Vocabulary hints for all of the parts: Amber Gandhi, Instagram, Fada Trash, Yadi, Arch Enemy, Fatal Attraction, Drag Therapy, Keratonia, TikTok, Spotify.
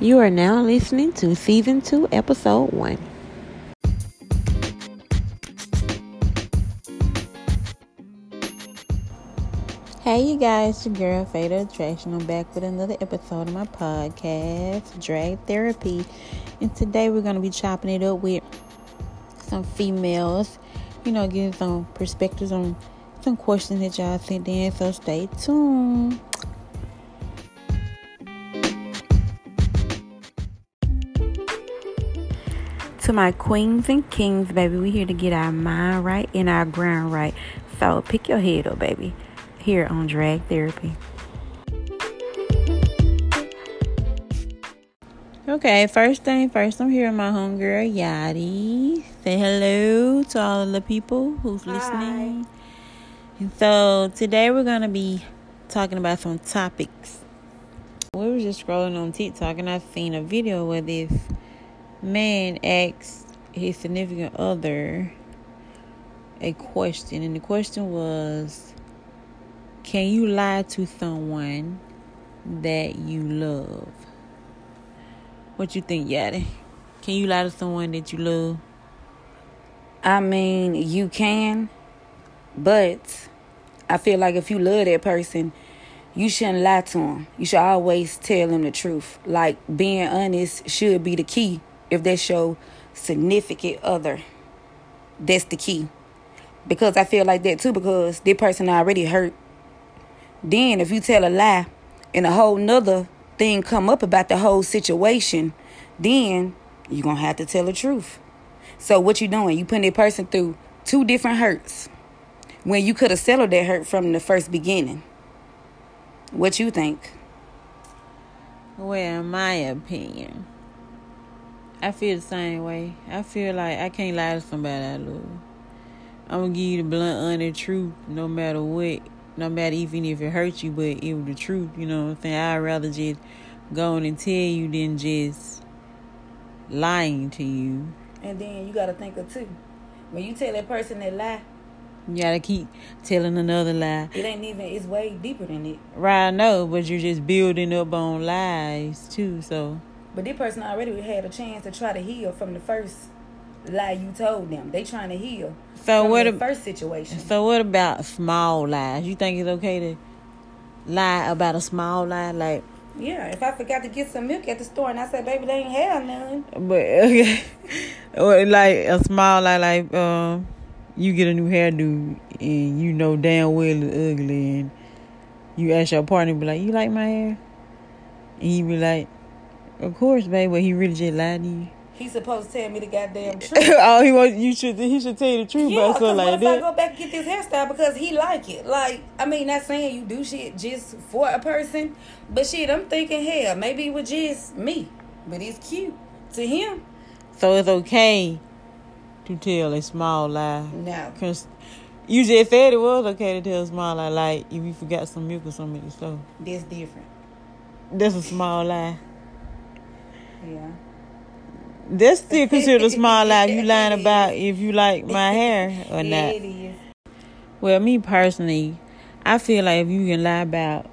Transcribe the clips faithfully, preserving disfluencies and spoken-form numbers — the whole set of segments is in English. You are now listening to Season two, Episode one. Hey, you guys, your girl Fada Trash, and I'm back with another episode of my podcast, Drag Therapy. And today we're going to be chopping it up with some females, you know, getting some perspectives on some questions that y'all sent in. So stay tuned. To my queens and kings, baby, we here to get our mind right and our ground right. So pick your head up, baby, here on Drag Therapy. Okay, first thing first, I'm here with my homegirl Yadi. Say hello to all of the people who's listening. Hi. And so today we're gonna be talking about some topics. We were just scrolling on TikTok and I seen a video where this man asked his significant other a question, and the question was, can you lie to someone that you love? What you think, Yadi? Can you lie to someone that you love? I mean, you can, but I feel like if you love that person, you shouldn't lie to them. You should always tell them the truth. Like, being honest should be the key. If that's your significant other, that's the key. Because I feel like that too, because that person already hurt. Then if you tell a lie and a whole nother thing come up about the whole situation, then you're going to have to tell the truth. So what you doing? You putting that person through two different hurts when you could have settled that hurt from the first beginning. What you think? Well, in my opinion, I feel the same way. I feel like I can't lie to somebody I love. I'm going to give you the blunt, honest truth no matter what. No matter even if it hurts you, but it was the truth. You know what I'm saying? I'd rather just go on and tell you than just lying to you. And then you got to think of too. When you tell that person that lie, you got to keep telling another lie. It ain't even, it's way deeper than it. Right, I know, but you're just building up on lies too, so. But this person already had a chance to try to heal from the first lie you told them. They trying to heal so from what the ab- first situation. So what about small lies? You think it's okay to lie about a small lie? Like, yeah, if I forgot to get some milk at the store and I said, baby, they ain't have none. But, okay. Or like a small lie, like um, you get a new hairdo and you know damn well it's ugly and you ask your partner, be like, you like my hair? And he be like, of course, babe, but he really just lied to you. He's supposed to tell me the goddamn truth. Oh, he wants you should he should tell you the truth, yeah, about something like that. Yeah, because I go back and get this hairstyle because he like it. Like, I mean, not saying you do shit just for a person, but shit, I'm thinking, hell, maybe it was just me, but it's cute to him. So it's okay to tell a small lie. No, because you just said it was okay to tell a small lie. Like, if you forgot some milk or something at the store, that's different. That's a small lie. Yeah. That's still considered a small lie. You lying about if you like my hair or not. It is. Well, me personally, I feel like if you can lie about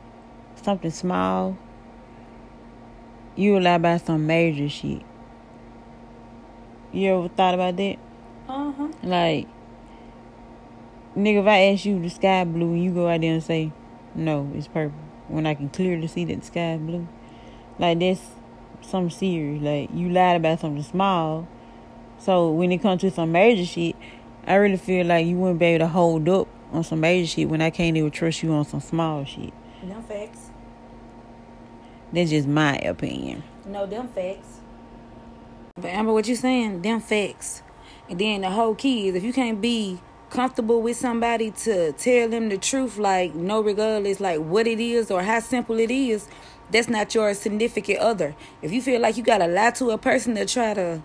something small, you'll lie about some major shit. You ever thought about that? Uh-huh. Like, nigga, if I ask you the sky blue and you go out there and say, no, it's purple, when I can clearly see that the sky is blue. Like, that's something serious. Like, you lied about something small. So when it comes to some major shit, I really feel like you wouldn't be able to hold up on some major shit when I can't even trust you on some small shit. Them facts. That's just my opinion. No, them facts. But Amber, what you saying? Them facts. And then the whole key is, if you can't be comfortable with somebody to tell them the truth, like, no, regardless, like, what it is or how simple it is, that's not your significant other. If you feel like you gotta lie to a person to try to,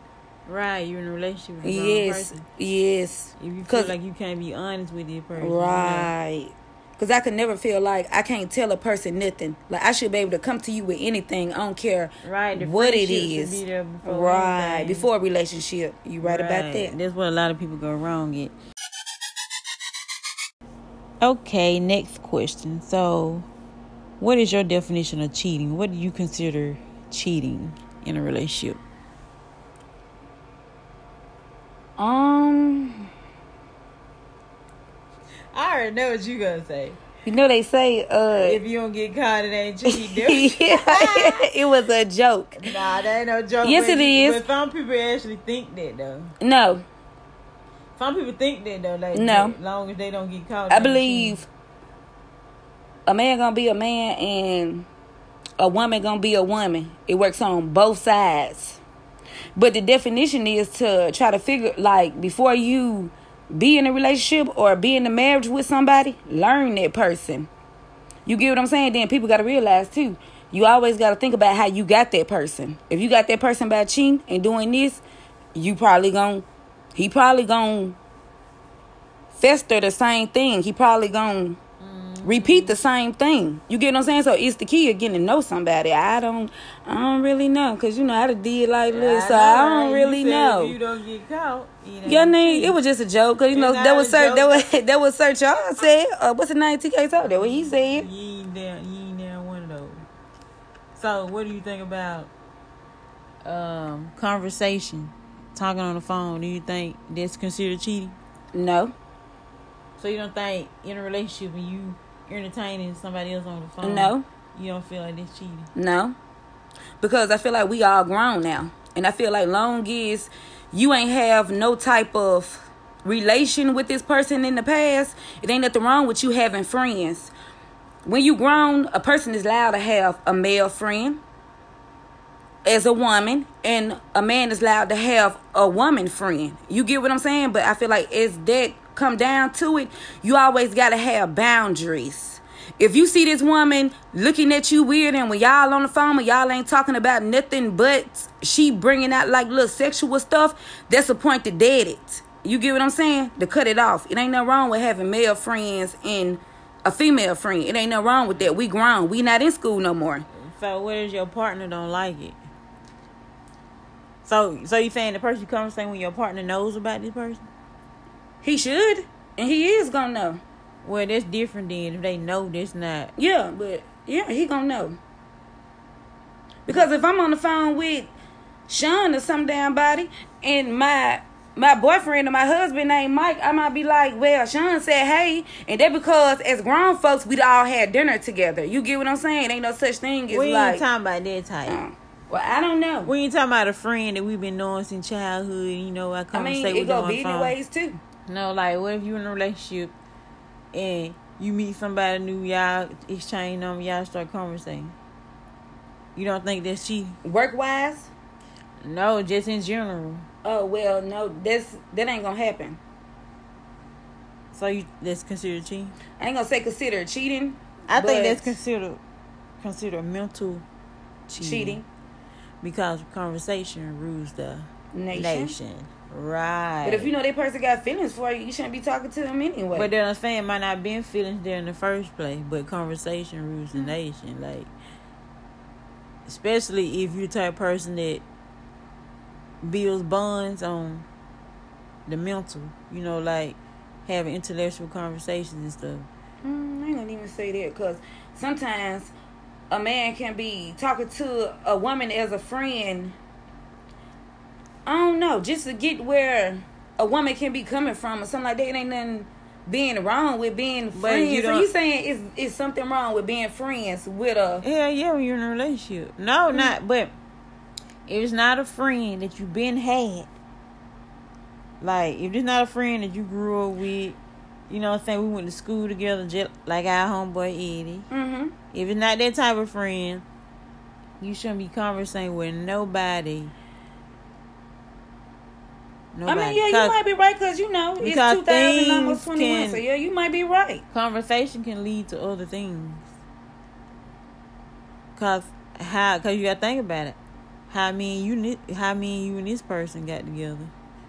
right, you're in a relationship with the yes, person. Yes, yes. If you feel like you can't be honest with your person, right? Because I could never feel like I can't tell a person nothing. Like, I should be able to come to you with anything. I don't care, right, the what it is, be there before right anything. Before a relationship, you right, right about that. That's what a lot of people go wrong at. Okay, next question. So, what is your definition of cheating? What do you consider cheating? in a relationship? Um, I already know what you gonna say. You know they say, uh, if you don't get caught, it ain't cheating. Yeah, it was a joke. Nah, that ain't no joke. Yes, it is. But some people actually think that though. No. Some people think that though. Like, no. As long as they don't get caught. I believe a man gonna be a man and a woman gonna be a woman. It works on both sides. But the definition is to try to figure, like, before you be in a relationship or be in a marriage with somebody, learn that person. You get what I'm saying? Then people got to realize, too, you always got to think about how you got that person. If you got that person by cheating and doing this, you probably gon' he probably gon' fester the same thing. He probably gon' mm-hmm. repeat the same thing. You get what I'm saying? So it's the key of getting to know somebody. I don't I don't really know, because, you know, I did like this, so I don't really know. If you don't get caught. You know, your name, it was just a joke, cause you know that was Sir, that was that was Sir Charles said. Uh, what's the name? T K told that what he said. You ain't down, you ain't down one of those. So, what do you think about um, conversation, talking on the phone? Do you think that's considered cheating? No. So you don't think in a relationship when you entertaining somebody else on the phone? No. You don't feel like that's cheating? No, because I feel like we all grown now, and I feel like long is. You ain't have no type of relation with this person in the past. It ain't nothing wrong with you having friends. When you grown, a person is allowed to have a male friend as a woman, and a man is allowed to have a woman friend. You get what I'm saying? But I feel like as that come down to it, you always got to have boundaries. If you see this woman looking at you weird and when y'all on the phone and y'all ain't talking about nothing but she bringing out like little sexual stuff, that's a point to dead it. You get what I'm saying? To cut it off. It ain't nothing wrong with having male friends and a female friend. It ain't nothing wrong with that. We grown. We not in school no more. So where's your partner don't like it? So so you saying the person you come saying when your partner knows about this person? He should. And he is gonna know. Well, that's different then if they know that's not. Yeah, but yeah, he gonna know. Because if I'm on the phone with Sean or some damn body and my my boyfriend or my husband named Mike, I might be like, well, Sean said hey, and that because as grown folks we'd all had dinner together. You get what I'm saying? Ain't no such thing as we ain't like, talking about that type. Um, well, I don't know. We ain't talking about a friend that we've been knowing since childhood, you know, I come I mean, and say it go be ways too. No, like what if you in a relationship and you meet somebody new, y'all exchange them, y'all start conversating. You don't think that's cheating? Work wise? No, just in general. Oh well, no, that's that ain't gonna happen. So you that's considered cheating? I ain't gonna say considered cheating. I think that's considered considered mental cheating. cheating. Because conversation rules the nation. nation. Right. But if you know that person got feelings for you, you shouldn't be talking to them anyway. But then I'm saying, might not been feelings there in the first place, but conversation rules the mm-hmm. nation. Like, especially if you're the type of person that builds bonds on the mental, you know, like having intellectual conversations and stuff. Mm, I ain't gonna even say that because sometimes a man can be talking to a woman as a friend. I don't know, just to get where a woman can be coming from or something like that. It ain't nothing being wrong with being but friends. You so you saying it's, it's something wrong with being friends with a... Yeah, yeah, when you're in a relationship. No, mm-hmm. not, but it's not a friend that you been had. Like, if it's not a friend that you grew up with, you know what I'm saying, we went to school together, just like our homeboy Eddie. Mm-hmm. If it's not that type of friend, you shouldn't be conversating with nobody... Nobody. I mean, yeah, you might be right because, you know, it's two thousand, almost twenty-one, can, so yeah, you might be right. Conversation can lead to other things. Because how, cause you got to think about it. How me, and you, how me and you and this person got together.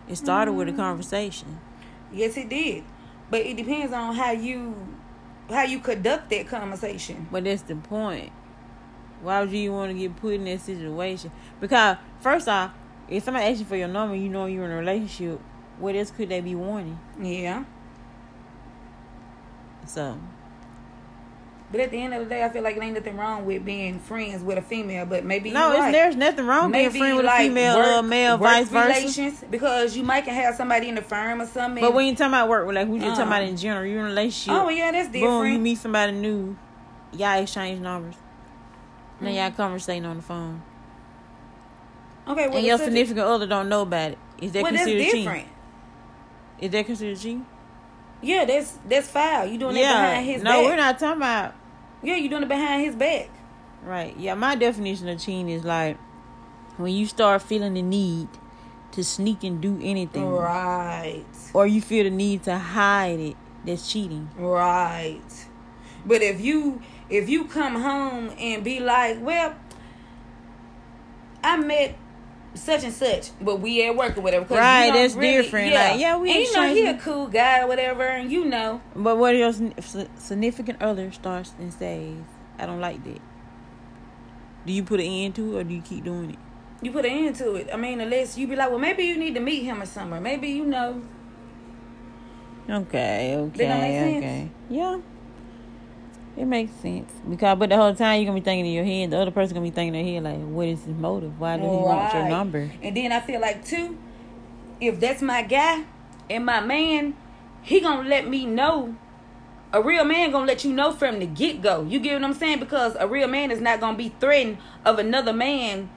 It started mm-hmm. with a conversation. Yes, it did. But it depends on how you how you conduct that conversation. But that's the point. Why would you want to get put in that situation? Because, first off, if somebody asks you for your number, you know you're in a relationship. What else could they be wanting? Yeah. So, But at the end of the day, I feel like it ain't nothing wrong with being friends with a female. But maybe no, you like, there's nothing wrong being friends with like a female or uh, male, vice versa. Because you might can have somebody in the firm or something. But when you talking about work, like we just um, talking about in general, you in a relationship. Oh yeah, that's different. Boom, you meet somebody new, y'all exchange numbers, mm-hmm. Then y'all conversating on the phone. Okay, well, and your significant the... other don't know about it. Is that well, considered cheating? Is that considered cheating? Yeah, that's that's foul. You doing yeah. that behind his no, back? No, we're not talking about. Yeah, you doing it behind his back. Right. Yeah, my definition of cheating is like when you start feeling the need to sneak and do anything. Right. Or you feel the need to hide it. That's cheating. Right. But if you if you come home and be like, well, I met such and such, but we at work or whatever. Right, that's really, different. Yeah, like, yeah we. And you know he a cool guy or whatever, and you know. But what your significant other starts and says, "I don't like that." Do you put an end to it, or do you keep doing it? You put an end to it. I mean, unless you be like, "Well, maybe you need to meet him or something. Maybe you know." Okay. Okay. Okay. Yeah. It makes sense. Because but the whole time you're gonna be thinking in your head, the other person gonna be thinking in their head like, what is his motive? Why do he right. want your number? And then I feel like too, if that's my guy and my man, he gonna let me know. A real man gonna let you know from the get go. You get what I'm saying? Because a real man is not gonna be threatened of another man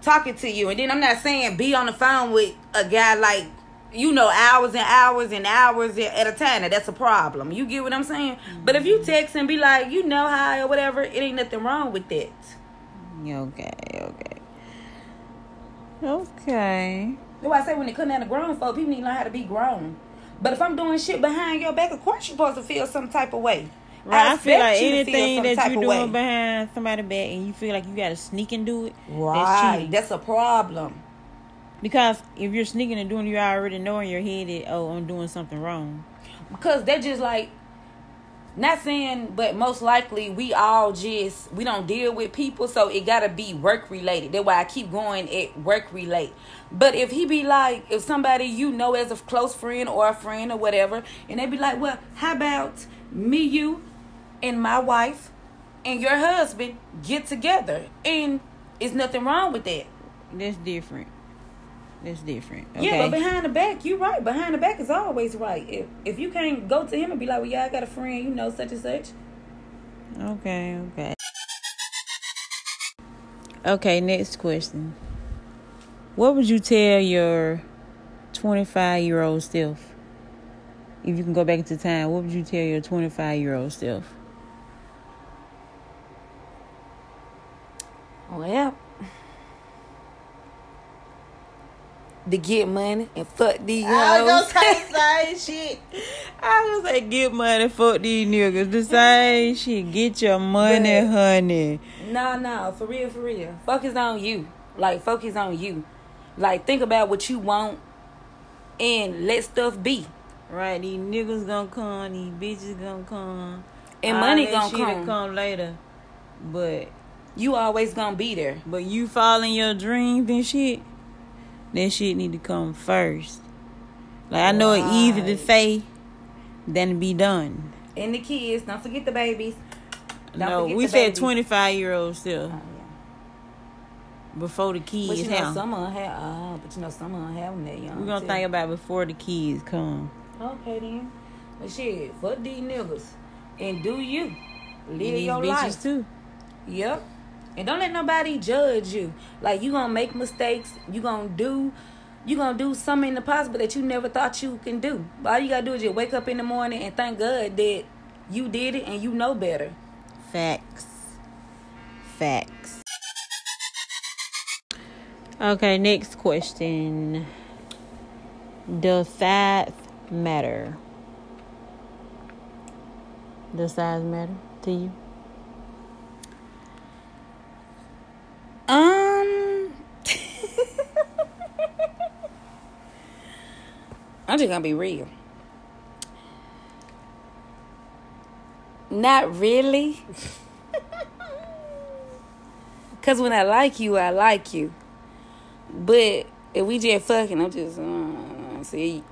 talking to you. And then I'm not saying be on the phone with a guy like, you know, hours and hours and hours at a time. That's a problem. You get what I'm saying? But if you text and be like, you know, hi or whatever, it ain't nothing wrong with that. Okay, okay. Okay. That's why I say when it comes down to grown folk, people need to learn how to be grown. But if I'm doing shit behind your back, of course you're supposed to feel some type of way. Right, I, I feel like anything that you're doing behind somebody's back and you feel like you got to sneak and do it, right, that's, that's a problem. Because if you're sneaking and doing, you already know in your head that, oh, I'm doing something wrong. Because they're just like, not saying, but most likely we all just, we don't deal with people. So it got to be work related. That's why I keep going at work relate. But if he be like, if somebody you know as a close friend or a friend or whatever, and they be like, well, how about me, you, and my wife and your husband get together? And it's nothing wrong with that. That's different. That's different. Okay. Yeah, but behind the back, you're right. Behind the back is always right. If if you can't go to him and be like, well, yeah, I got a friend, you know, such and such. Okay, okay. Okay, next question. What would you tell your twenty-five-year-old self? If you can go back into time, what would you tell your twenty-five-year-old self? Well... to get money and fuck these hoes. I was gonna say same shit. I was gonna say get money, fuck these niggas. The same shit. Get your money, but, honey. No, no, for real, for real. Focus on you. Like focus on you. Like think about what you want and let stuff be. Right. These niggas gonna come. These bitches gonna come. And all money gonna come. come later. But you always gonna be there. But you following your dreams and shit. That shit need to come first. Like, I know it's easier to say than to be done. And the kids. Don't forget the babies. Don't no, we said twenty-five-year-old still. Oh, yeah. Before the kids. But you know, how? some of them have, oh, but you know, some of them have that young. We're going to think about before the kids come. Okay, then. But shit, fuck these niggas. And do you. Live these your bitches life. too. Yep. And don't let nobody judge you. Like, you gonna make mistakes. You gonna do, you gonna do something impossible that you never thought you can do. All you gotta do is just wake up in the morning and thank God that you did it and you know better. Facts. Facts. Okay, next question. Does size matter? Does size matter to you? Um, I'm just gonna be real. Not really. Cause when I like you, I like you. But if we just fucking, I'm just uh, see.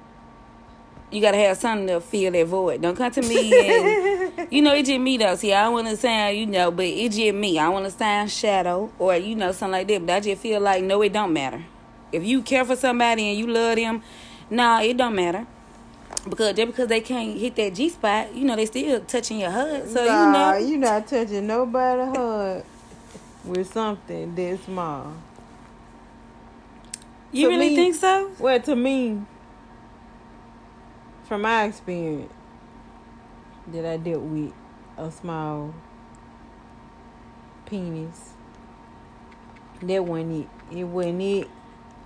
You gotta have something to fill that void. Don't come to me and you know, it's just me though. See, I don't want to sound, you know, but it's just me. I want to sound shadow or, you know, something like that. But I just feel like, no, it don't matter. If you care for somebody and you love them, nah, it don't matter. Because just because they can't hit that G spot, you know, they still touching your hug. So, nah, you know. You're not touching nobody's hug with something that small. You to really me, think so? Well, to me, from my experience that I dealt with a small penis, that wasn't it. It wasn't it.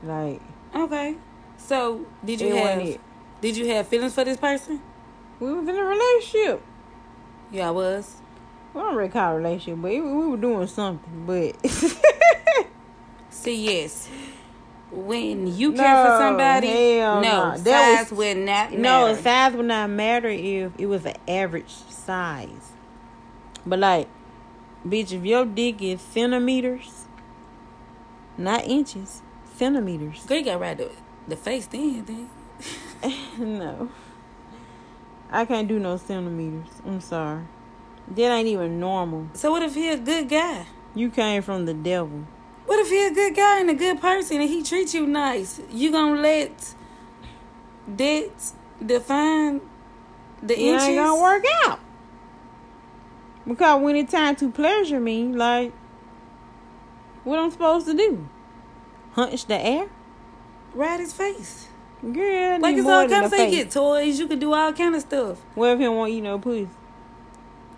Like, okay. So, did you have it. Did you have feelings for this person? We was in a relationship. Yeah, I was. Well, I don't really call it a relationship, but it, we were doing something. But see, yes, when you care no, for somebody, hell no, no. That size was, would not matter. No, size would not matter if it was an average size. But like, bitch, if your dick is centimeters, not inches, centimeters. Girl, you got right to the face then, then. No, I can't do no centimeters. I'm sorry. That ain't even normal. So what if he a good guy? You came from the devil. What if he a good guy and a good person and he treats you nice? You gonna let that define the inches? It ain't gonna work out. Because when it's time to pleasure me, like, what I'm supposed to do? Hunch the air? Ride his face. Girl, like it's all kinds of things. You get toys, you can do all kind of stuff. Well, if he don't want you no pussy,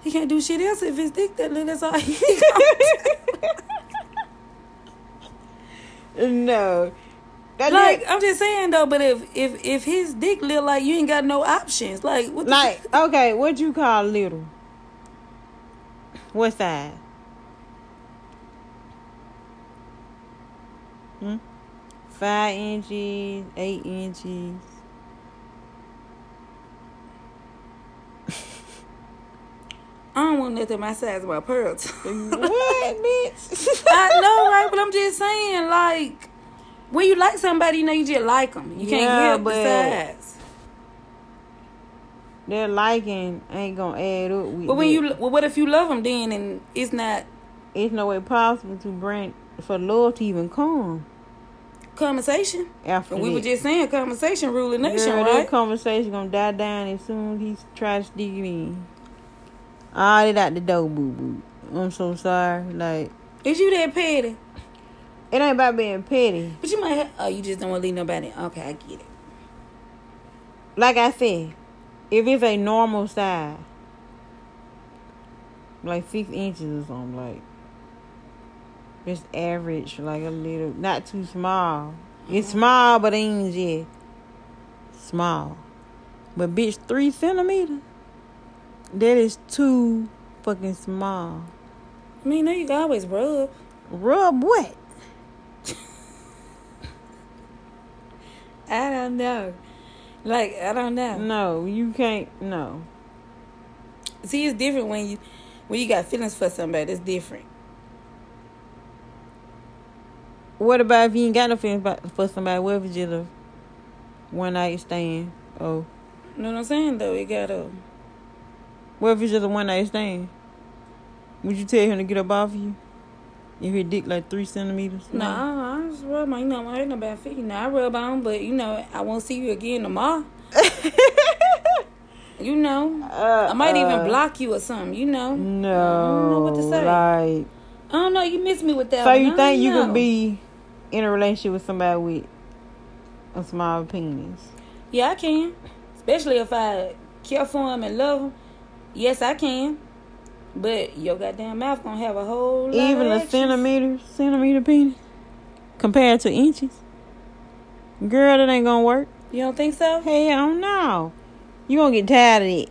he can't do shit else if his dick that little. That's all he do. No, that like dick, I'm just saying though. But if if if his dick little, like you ain't got no options. Like what? Like the, okay, what you call little? What size? Hmm. Five inches, eight inches. I don't want nothing my size of my pearls. What, bitch? I know, right? But I'm just saying, like, when you like somebody, you know you just like them. You yeah, can't help the size. Their liking ain't gonna add up with. But when that. you, well, what if you love them then, and it's not? It's no way possible to bring for love to even come. Conversation. After we that. were just saying conversation ruling nation, girl, right? That conversation gonna die down as soon as he tries to dig it in. All it out the door, boo boo. I'm so sorry. Like, is you that petty? It ain't about being petty. But you might. Have, oh, you just don't want to leave nobody. Okay, I get it. Like I said, if it's a normal size, like six inches or something, like. It's average, like a little, not too small. It's small, but ain't just small. But bitch, three centimeters. That is too fucking small. I mean, no, you can always rub. Rub what? I don't know. Like, I don't know. No, you can't. No. See, it's different when you when you got feelings for somebody. It's different. What about if you ain't got no feelings for somebody? What if it's just a one night stand? Oh, you know what I'm saying though. It got a. What if it's just a one night stand? Would you tell him to get up off you if his dick like three centimeters? No, nah, I just rub my. You know, I ain't no bad feet. You know, I rub on, but you know, I won't see you again tomorrow. You know, uh, I might uh, even block you or something. You know, no, I don't know what to say. Like, I don't know. You miss me with that. So one. you think you know. could be. In a relationship with somebody with a small penis? Yeah, I can. Especially if I care for him and love him. Yes, I can. But your goddamn mouth gonna have a whole lot of even a centimeter, centimeter penis compared to inches? Girl, that ain't gonna work. You don't think so? Hell no. You gonna get tired of it.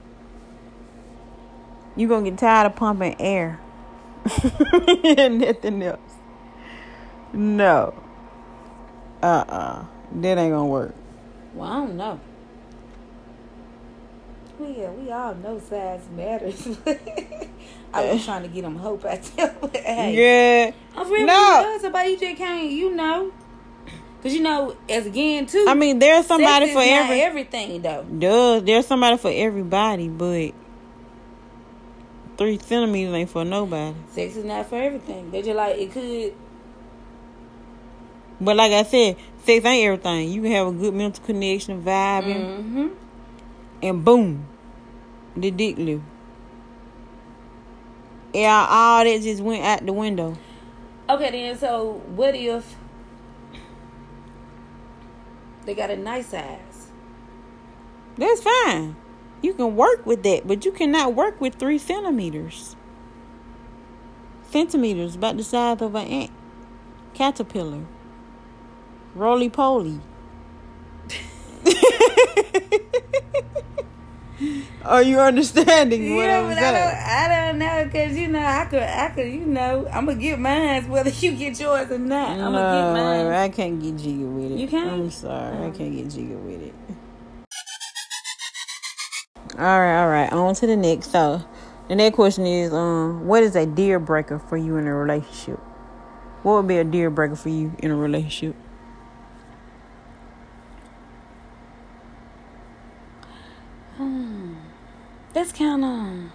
You gonna get tired of pumping air and nothing else. No. Uh-uh. That ain't gonna work. Well, I don't know. Yeah, we all know size matters. I was trying to get them hope out there. Hey, yeah. I'm really no. Somebody you just can't, you know. Because, you know, as again, too. I mean, there's somebody for every, everything, though. Duh, there's somebody for everybody, but Three centimeters ain't for nobody. Sex is not for everything. They just like, it could. But like I said, sex ain't everything. You can have a good mental connection, vibing, mm-hmm. and boom, the dick lift. Yeah, all that just went out the window. Okay, then, so what if they got a nice ass? That's fine. You can work with that, but you cannot work with three centimeters. Centimeters, about the size of an ant. Caterpillar. Roly-poly. Are you understanding what yeah, I'm but saying? I don't, I don't know, because, you know, I could, I could, you know, I'm going to get mine whether you get yours or not. No, I'm going to get mine. I can't get jiggy with it. You can't? I'm sorry. Um, I can't get jiggy with it. All right, all right. On to the next. So, the next question is, um, what is a deal breaker for you in a relationship? What would be a deal breaker for you in a relationship? Hmm. That's kind of...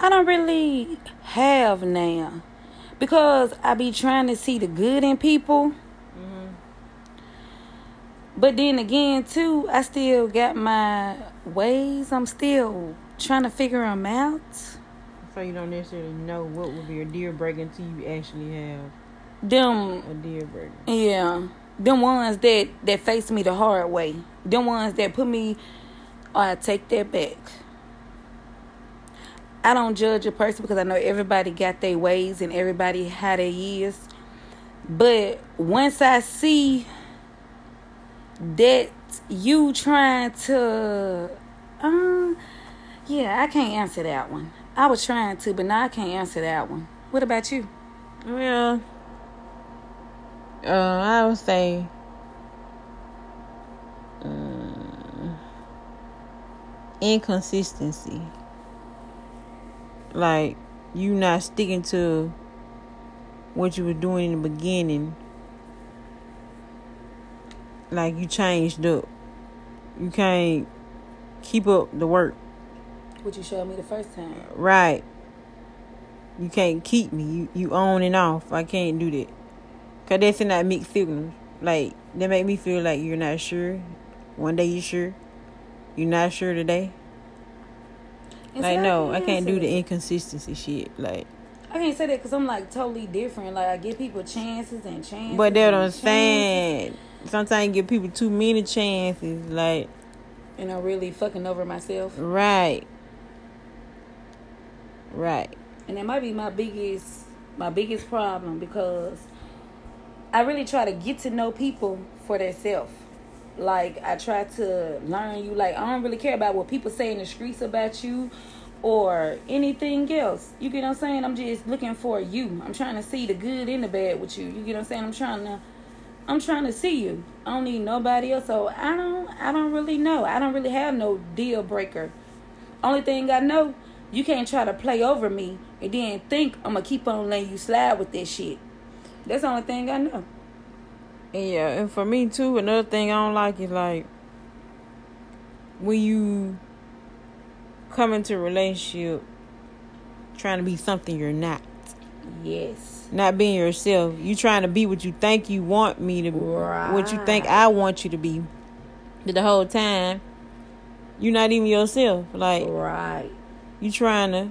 I don't really have now. Because I be trying to see the good in people. But then again, too, I still got my ways. I'm still trying to figure them out. So you don't necessarily know what would be a deal breaker until you actually have them a deal breaker. Yeah, them ones that that face me the hard way. Them ones that put me. Or I take that back. I don't judge a person because I know everybody got their ways and everybody how they is. But once I see. That you trying to, um, yeah, I can't answer that one. I was trying to, but now I can't answer that one. What about you? Well, uh, I would say, um, inconsistency. Like, you not sticking to what you were doing in the beginning. Like, you changed up. You can't keep up the work. What you showed me the first time. Right. You can't keep me. You, you on and off. I can't do that. Because that's not mixed signals. Like, that make me feel like you're not sure. One day you're sure. You're not sure today. It's like, no, I can't do the inconsistency shit. Like. I can't say that because I'm, like, totally different. Like, I give people chances and chances. But that's what I'm saying. Sometimes you give people too many chances, like, and I'm really fucking over myself. Right. Right. And that might be my biggest, my biggest problem because I really try to get to know people for themselves. Like, I try to learn you. Like, I don't really care about what people say in the streets about you or anything else. You get what I'm saying? I'm just looking for you. I'm trying to see the good and the bad with you. You get what I'm saying? I'm trying to. I'm trying to see you. I don't need nobody else. So I don't I don't really know. I don't really have no deal breaker. Only thing I know, you can't try to play over me and then think I'm going to keep on letting you slide with this shit. That's the only thing I know. Yeah, and for me too, another thing I don't like is like when you come into a relationship trying to be something you're not. Yes. Not being yourself. You trying to be what you think you want me to be. Right. What you think I want you to be. The whole time, you're not even yourself. Like, right. You trying to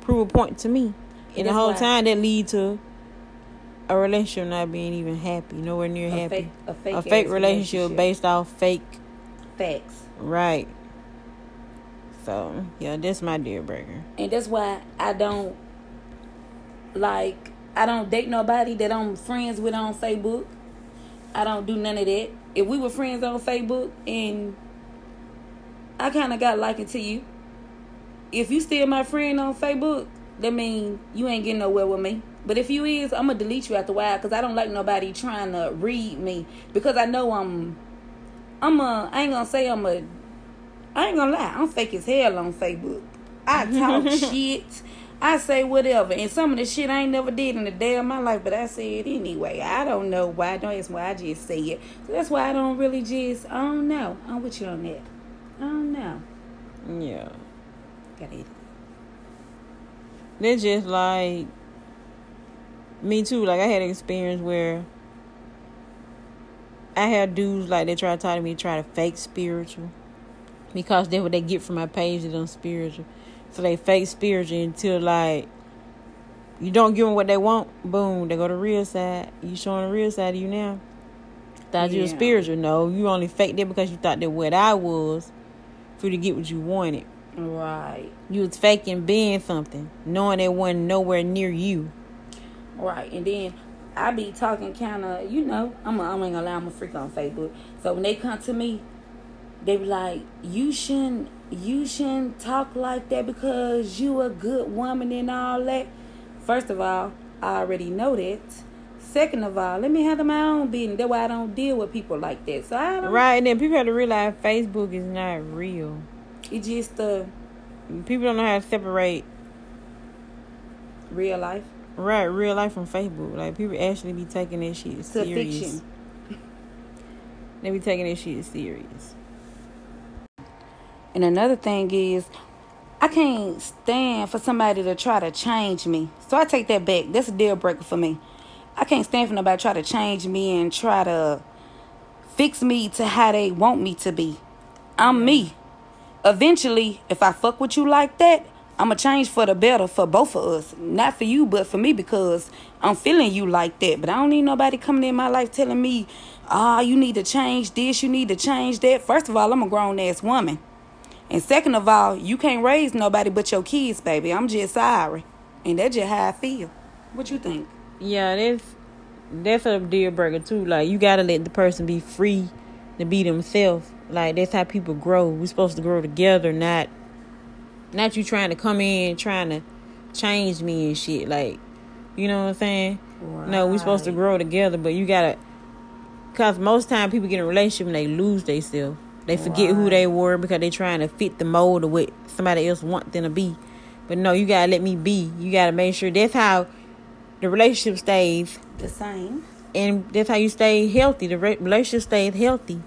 prove a point to me. And, and the whole like, time, that lead to a relationship not being even happy. Nowhere near a happy. Fake, a fake, a fake relationship, relationship based off fake. Facts. Right. So, yeah, that's my deal breaker. And that's why I don't, like... I don't date nobody that I'm friends with on Facebook. I don't do none of that. If we were friends on Facebook and I kind of got liking to you, if you still my friend on Facebook, that means you ain't getting nowhere with me. But if you is, I'm going to delete you after a while because I don't like nobody trying to read me. Because I know I'm, I'm a, I ain't going to say I'm a, I ain't going to lie. I'm fake as hell on Facebook. I talk shit. I say whatever. And some of the shit I ain't never did in the day of my life, but I say it anyway. I don't know why. Don't ask why. I just say it. So that's why I don't really just, I don't know. I'm with you on that. I don't know. Yeah. Got it. They're just like, me too. Like, I had an experience where I had dudes, like, they try to talk to me, try to fake spiritual, because that's what they get from my page, that I'm spiritual. So they fake spiritual until, like, you don't give them what they want, boom, they go to the real side. You showing the real side of you now. Thought yeah. you were spiritual. No, you only faked it because you thought that what I was for you to get what you wanted. Right. You was faking being something, knowing it wasn't nowhere near you. Right. And then I be talking kind of, you know, I'm a, I ain't gonna lie, I'm a freak on Facebook. So when they come to me, they be like, you shouldn't, you shouldn't talk like that because you a good woman and all that. First of all, I already know that. Second of all, let me handle my own business. That's why I don't deal with people like that. So I don't. Right, and then people have to realize Facebook is not real. It just uh, people don't know how to separate real life. Right, real life from Facebook. Like, people actually be taking that shit serious. Fiction. They be taking that shit serious. And another thing is, I can't stand for somebody to try to change me. So I take that back. That's a deal breaker for me. I can't stand for nobody to try to change me and try to fix me to how they want me to be. I'm me. Eventually, if I fuck with you like that, I'm going to change for the better for both of us. Not for you, but for me, because I'm feeling you like that. But I don't need nobody coming in my life telling me, ah, oh, you need to change this, you need to change that. First of all, I'm a grown-ass woman. And second of all, you can't raise nobody but your kids, baby. I'm just sorry. And that's just how I feel. What you think? Yeah, that's, that's a deal breaker, too. Like, you got to let the person be free to be themselves. Like, that's how people grow. We're supposed to grow together, not not you trying to come in, trying to change me and shit. Like, you know what I'm saying? Right. No, we're supposed to grow together, but you got to... Because most time people get in a relationship and they lose themselves. They forget right. who they were because they trying to fit the mold of what somebody else wants them to be. But no, you got to let me be. You got to make sure that's how the relationship stays the same. And that's how you stay healthy. The re- relationship stays healthy.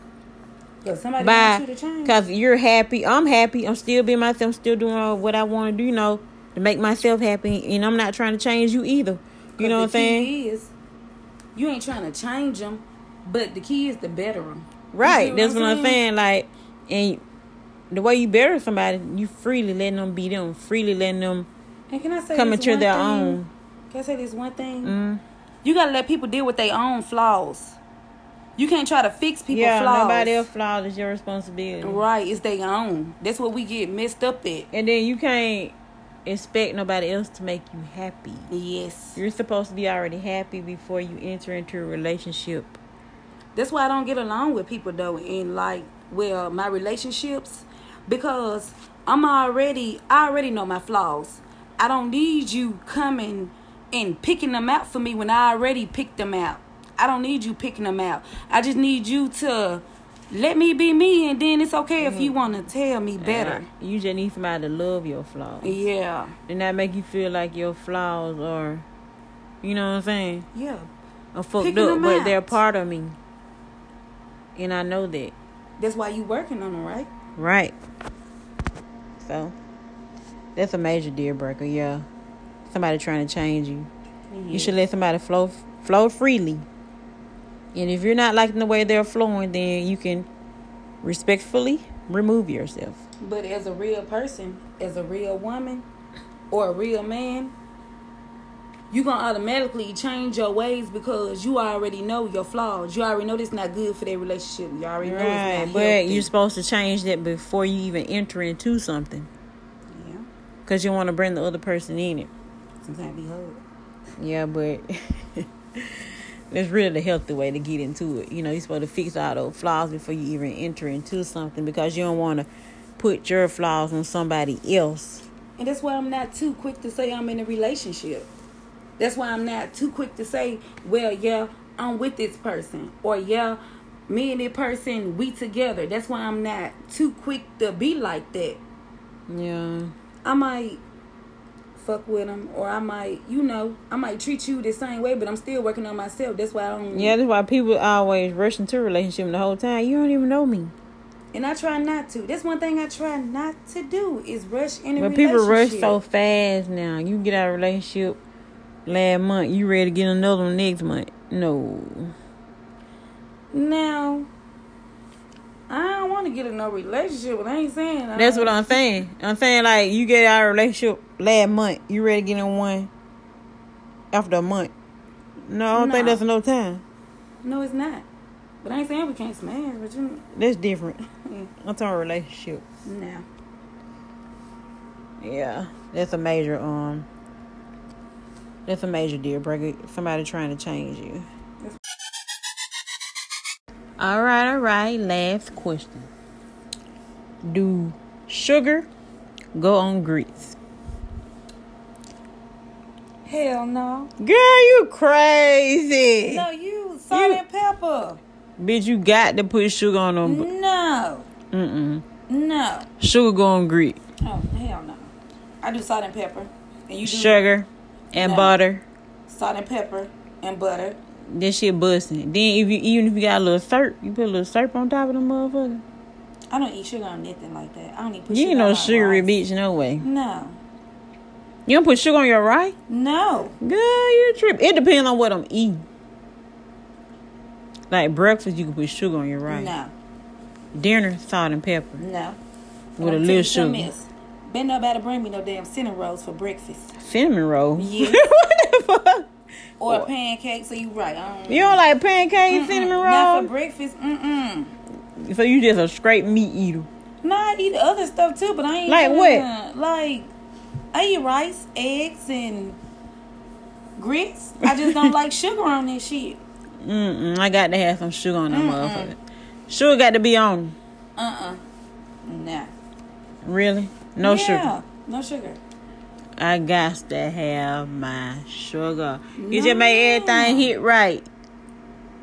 Yo, somebody by, wants you to change. Because you're happy. I'm happy. I'm still being myself. I'm still doing all what I want to do, you know, to make myself happy. And I'm not trying to change you either. You know what I'm saying? The key is, you ain't trying to change them, but the key is to better them. Right, that's what I'm saying. Like, and the way you better somebody, you freely letting them be them, freely letting them and can I say come into their thing? own. Can I say this one thing? Mm. You gotta let people deal with their own flaws. You can't try to fix people's yeah, flaws. Yeah, nobody else's flaws is your responsibility. Right, it's their own. That's what we get messed up at. And then you can't expect nobody else to make you happy. Yes, you're supposed to be already happy before you enter into a relationship. That's why I don't get along with people, though, in, like, well, my relationships. Because I'm already, I already know my flaws. I don't need you coming and picking them out for me when I already picked them out. I don't need you picking them out. I just need you to let me be me, and then it's okay mm-hmm. if you want to tell me better. Uh, you just need somebody to love your flaws. Yeah. And that make you feel like your flaws are, you know what I'm saying? Yeah. I'm fucked picking up, but out. They're part of me. And I know that. That's why you working on them, right? Right. So, that's a major deal breaker, yeah. Somebody trying to change you. Yes. You should let somebody flow flow freely. And if you're not liking the way they're flowing, then you can respectfully remove yourself. But as a real person, as a real woman, or a real man, you're going to automatically change your ways because you already know your flaws. You already know this not good for their relationship. You already right, know it's not but healthy. But you're supposed to change that before you even enter into something. Yeah. Because you want to bring the other person in it. Sometimes be hard. Yeah, but that's really the healthy way to get into it. You know, you're supposed to fix all those flaws before you even enter into something because you don't want to put your flaws on somebody else. And that's why I'm not too quick to say I'm in a relationship. That's why I'm not too quick to say, well, yeah, I'm with this person. Or, yeah, me and this person, we together. That's why I'm not too quick to be like that. Yeah. I might fuck with them. Or I might, you know, I might treat you the same way, but I'm still working on myself. That's why I don't... Yeah, that's why people always rush into a relationship the whole time. You don't even know me. And I try not to. That's one thing I try not to do is rush in a but relationship. But people rush so fast now. You get out of a relationship last month, you ready to get another one next month. No. Now, I don't want to get in no relationship, but I ain't saying. I That's what I'm saying. I'm saying, like, you get out of a relationship last month, you ready to get in one after a month. No, I don't no. think that's no time. No, it's not. But I ain't saying we can't smash, but you know. That's different. I'm talking relationship. No. Yeah. That's a major, um, that's a major deal breaker. Somebody trying to change you. All right, all right. Last question. Do sugar go on grits? Hell no. Girl, you crazy. No, you salt you, and pepper. Bitch, you got to put sugar on them. No. Mm-mm. No. Sugar go on grit. Oh, hell no. I do salt and pepper. And you do sugar and no. butter. Salt and pepper and butter. That shit busting. Then if you even if you got a little syrup, you put a little syrup on top of the motherfucker. I don't eat sugar on nothing like that. I don't even put you sugar on my rice. You ain't no sugary bitch, no way. No. You don't put sugar on your rice? No. Girl, you trip. It depends on what I'm eating. Like breakfast, you can put sugar on your rice. No. Dinner, salt and pepper. No. With a little sugar. Been nobody bring me no damn cinnamon rolls for breakfast. Cinnamon rolls? Yeah. What the fuck? Or what? Pancakes, so you right. I don't you don't like pancakes, mm-mm. cinnamon rolls? Not for breakfast, mm-mm. So you just a straight meat eater? No, I eat other stuff too, but I ain't. Like gonna, what? Like, I eat rice, eggs, and grits. I just don't like sugar on this shit. Mm-mm, I got to have some sugar on that motherfucker. Sugar got to be on. Uh-uh. Nah. Really? No yeah, sugar? No sugar. I got to have my sugar. No. You just make everything hit right.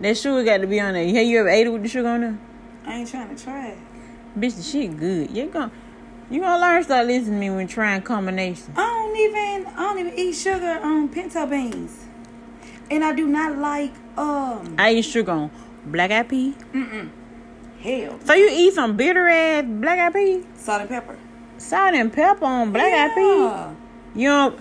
That sugar got to be on there. Have you ever ate it with the sugar on there? I ain't trying to try it. Bitch, the shit good. You're going to you gonna learn to start listening to me when trying combinations. I don't even, I don't even eat sugar on pinto beans. And I do not like... Um, I eat sugar on black eyed pea. Mm-mm. Hell. So you eat some bitter ass black eyed pea? Salt and pepper. Salt and pepper on black eyed yeah. pea? You don't...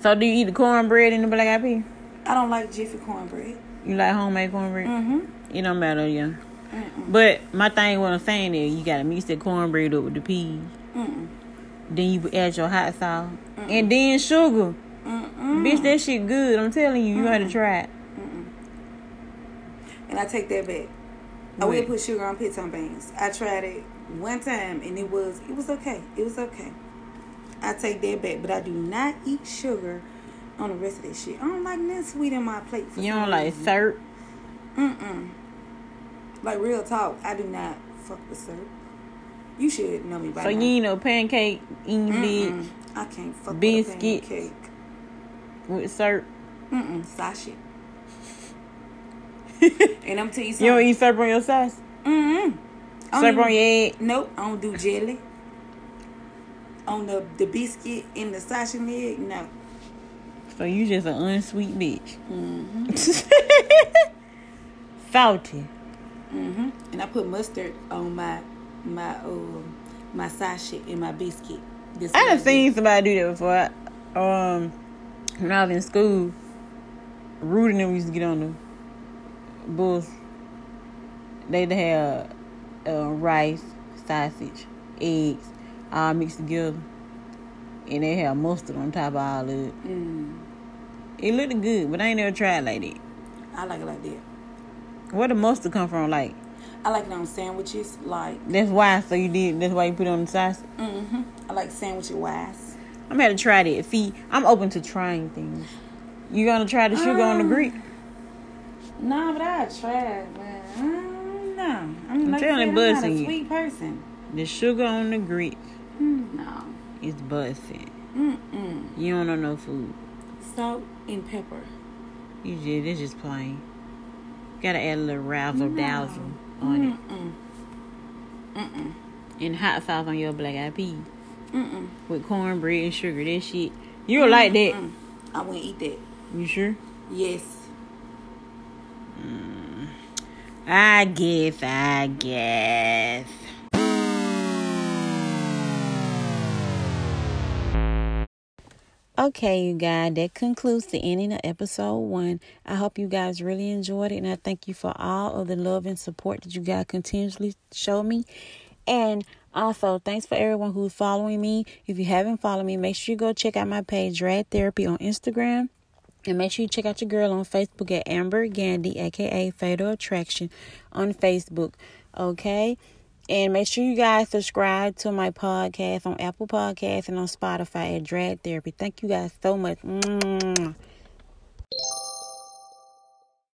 So do you eat the cornbread in the black eyed pea? I don't like Jiffy cornbread. You like homemade cornbread? Mm-hmm. It don't matter, yeah. Mm-mm. But my thing, what I'm saying is you got to mix that cornbread up with the peas. Mm-mm. Then you add your hot sauce. Mm-mm. And then sugar. Mm-mm. Bitch, that shit good. I'm telling you, you mm-mm. had to try it. And I take that back. I will put sugar on piton beans. I tried it one time and it was it was okay. It was okay. I take that back, but I do not eat sugar on the rest of this shit. I don't like nothing sweet in my plate. For you don't like syrup? Mm-mm. Like real talk, I do not fuck with syrup. You should know me by now. So you ain't no pancake eating bitch. I can't fuck with a pancake with syrup. Mm-mm. Sachet. And I'm telling you something. You don't eat syrup on your sauce? Mm-hmm. Syrup even, on your egg? Nope. I don't do jelly. On the, the biscuit in the sachet egg? No. So you just an unsweet bitch. Mm-hmm. Salty. Mm-hmm. And I put mustard on my my um uh, my sachet and my biscuit. This I done seen somebody do that before. I, um, when I was in school, Rudy and them used to get on them. Bulls, they'd have uh, rice, sausage, eggs, all mixed together, and they have mustard on top of all of it. Mm. It looked good, but I ain't never tried like that. I like it like that. Where the mustard come from? Like, I like it on sandwiches. Like that's why. So you did. That's why you put it on the sausage. Mm-hmm. I like sandwiches wise. I'm gonna try that. See, I'm open to trying things. You gonna try the sugar um. on the Greek? No, but I tried, but I don't know. I'm, I'm like telling you, I'm not a sweet person. The sugar on the grits. Mm, no. It's busting. Mm-mm. You don't know no food. Salt and pepper. You just, it's just plain. Gotta add a little razzle no. dazzle on Mm-mm. it. Mm-mm. And hot sauce on your black eyed peas. Mm-mm. With cornbread and sugar, that shit. You don't Mm-mm. like that. I wouldn't eat that. You sure? Yes. I give, I give. Okay, you guys, that concludes the ending of episode one. I hope you guys really enjoyed it, and I thank you for all of the love and support that you guys continuously show me. And also, thanks for everyone who's following me. If you haven't followed me, make sure you go check out my page, Drag Therapy, on Instagram. And make sure you check out your girl on Facebook at Amber Gandhi, a k a. Fatal Attraction, on Facebook. Okay? And make sure you guys subscribe to my podcast on Apple Podcasts and on Spotify at Drag Therapy. Thank you guys so much. Mm-hmm.